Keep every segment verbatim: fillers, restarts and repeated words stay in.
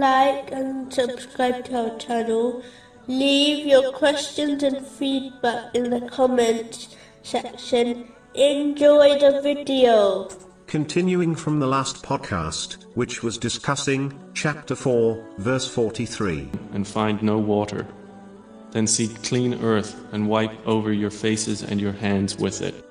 like and subscribe to our channel. Leave your questions and feedback in the comments section. Enjoy the video. Continuing from the last podcast, which was discussing chapter four, verse forty-three. And find no water. Then seek clean earth and wipe over your faces and your hands with it.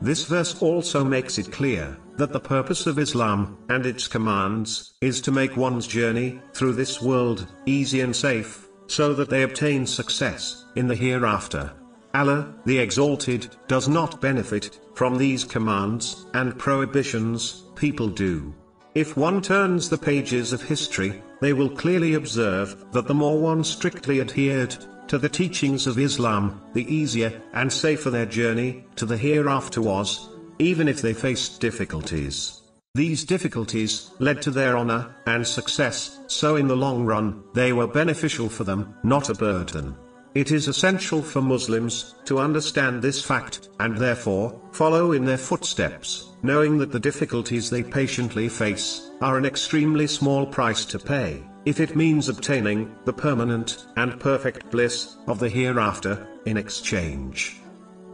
This verse also makes it clear that the purpose of Islam, and its commands, is to make one's journey through this world easy and safe, so that they obtain success in the hereafter. Allah, the Exalted, does not benefit from these commands and prohibitions, people do. If one turns the pages of history, they will clearly observe that the more one strictly adhered to the teachings of Islam, the easier and safer their journey to the hereafter was, even if they faced difficulties. These difficulties led to their honor and success, so in the long run, they were beneficial for them, not a burden. It is essential for Muslims to understand this fact, and therefore, follow in their footsteps, knowing that the difficulties they patiently face are an extremely small price to pay, if it means obtaining the permanent and perfect bliss of the hereafter in exchange.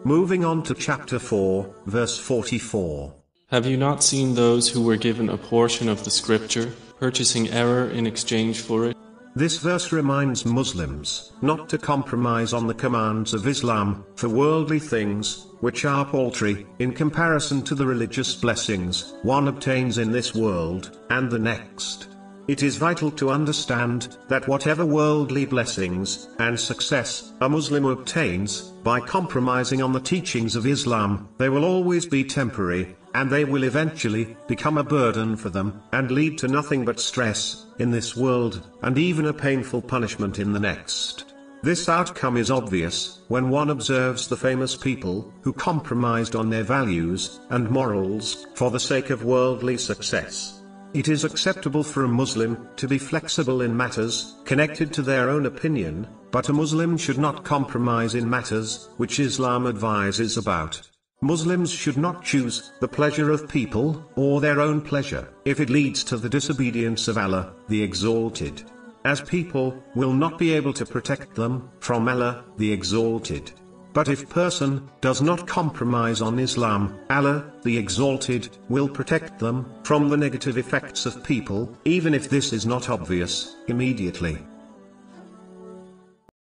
Moving on to chapter four, verse forty-four. Have you not seen those who were given a portion of the scripture, purchasing error in exchange for it? This verse reminds Muslims not to compromise on the commands of Islam for worldly things, which are paltry in comparison to the religious blessings one obtains in this world and the next. It is vital to understand that whatever worldly blessings and success a Muslim obtains by compromising on the teachings of Islam, they will always be temporary, and they will eventually become a burden for them and lead to nothing but stress in this world, and even a painful punishment in the next. This outcome is obvious when one observes the famous people who compromised on their values and morals for the sake of worldly success. It is acceptable for a Muslim to be flexible in matters connected to their own opinion, but a Muslim should not compromise in matters which Islam advises about. Muslims should not choose the pleasure of people, or their own pleasure, if it leads to the disobedience of Allah, the Exalted, as people will not be able to protect them from Allah, the Exalted. But if person does not compromise on Islam, Allah, the Exalted, will protect them from the negative effects of people, even if this is not obvious immediately.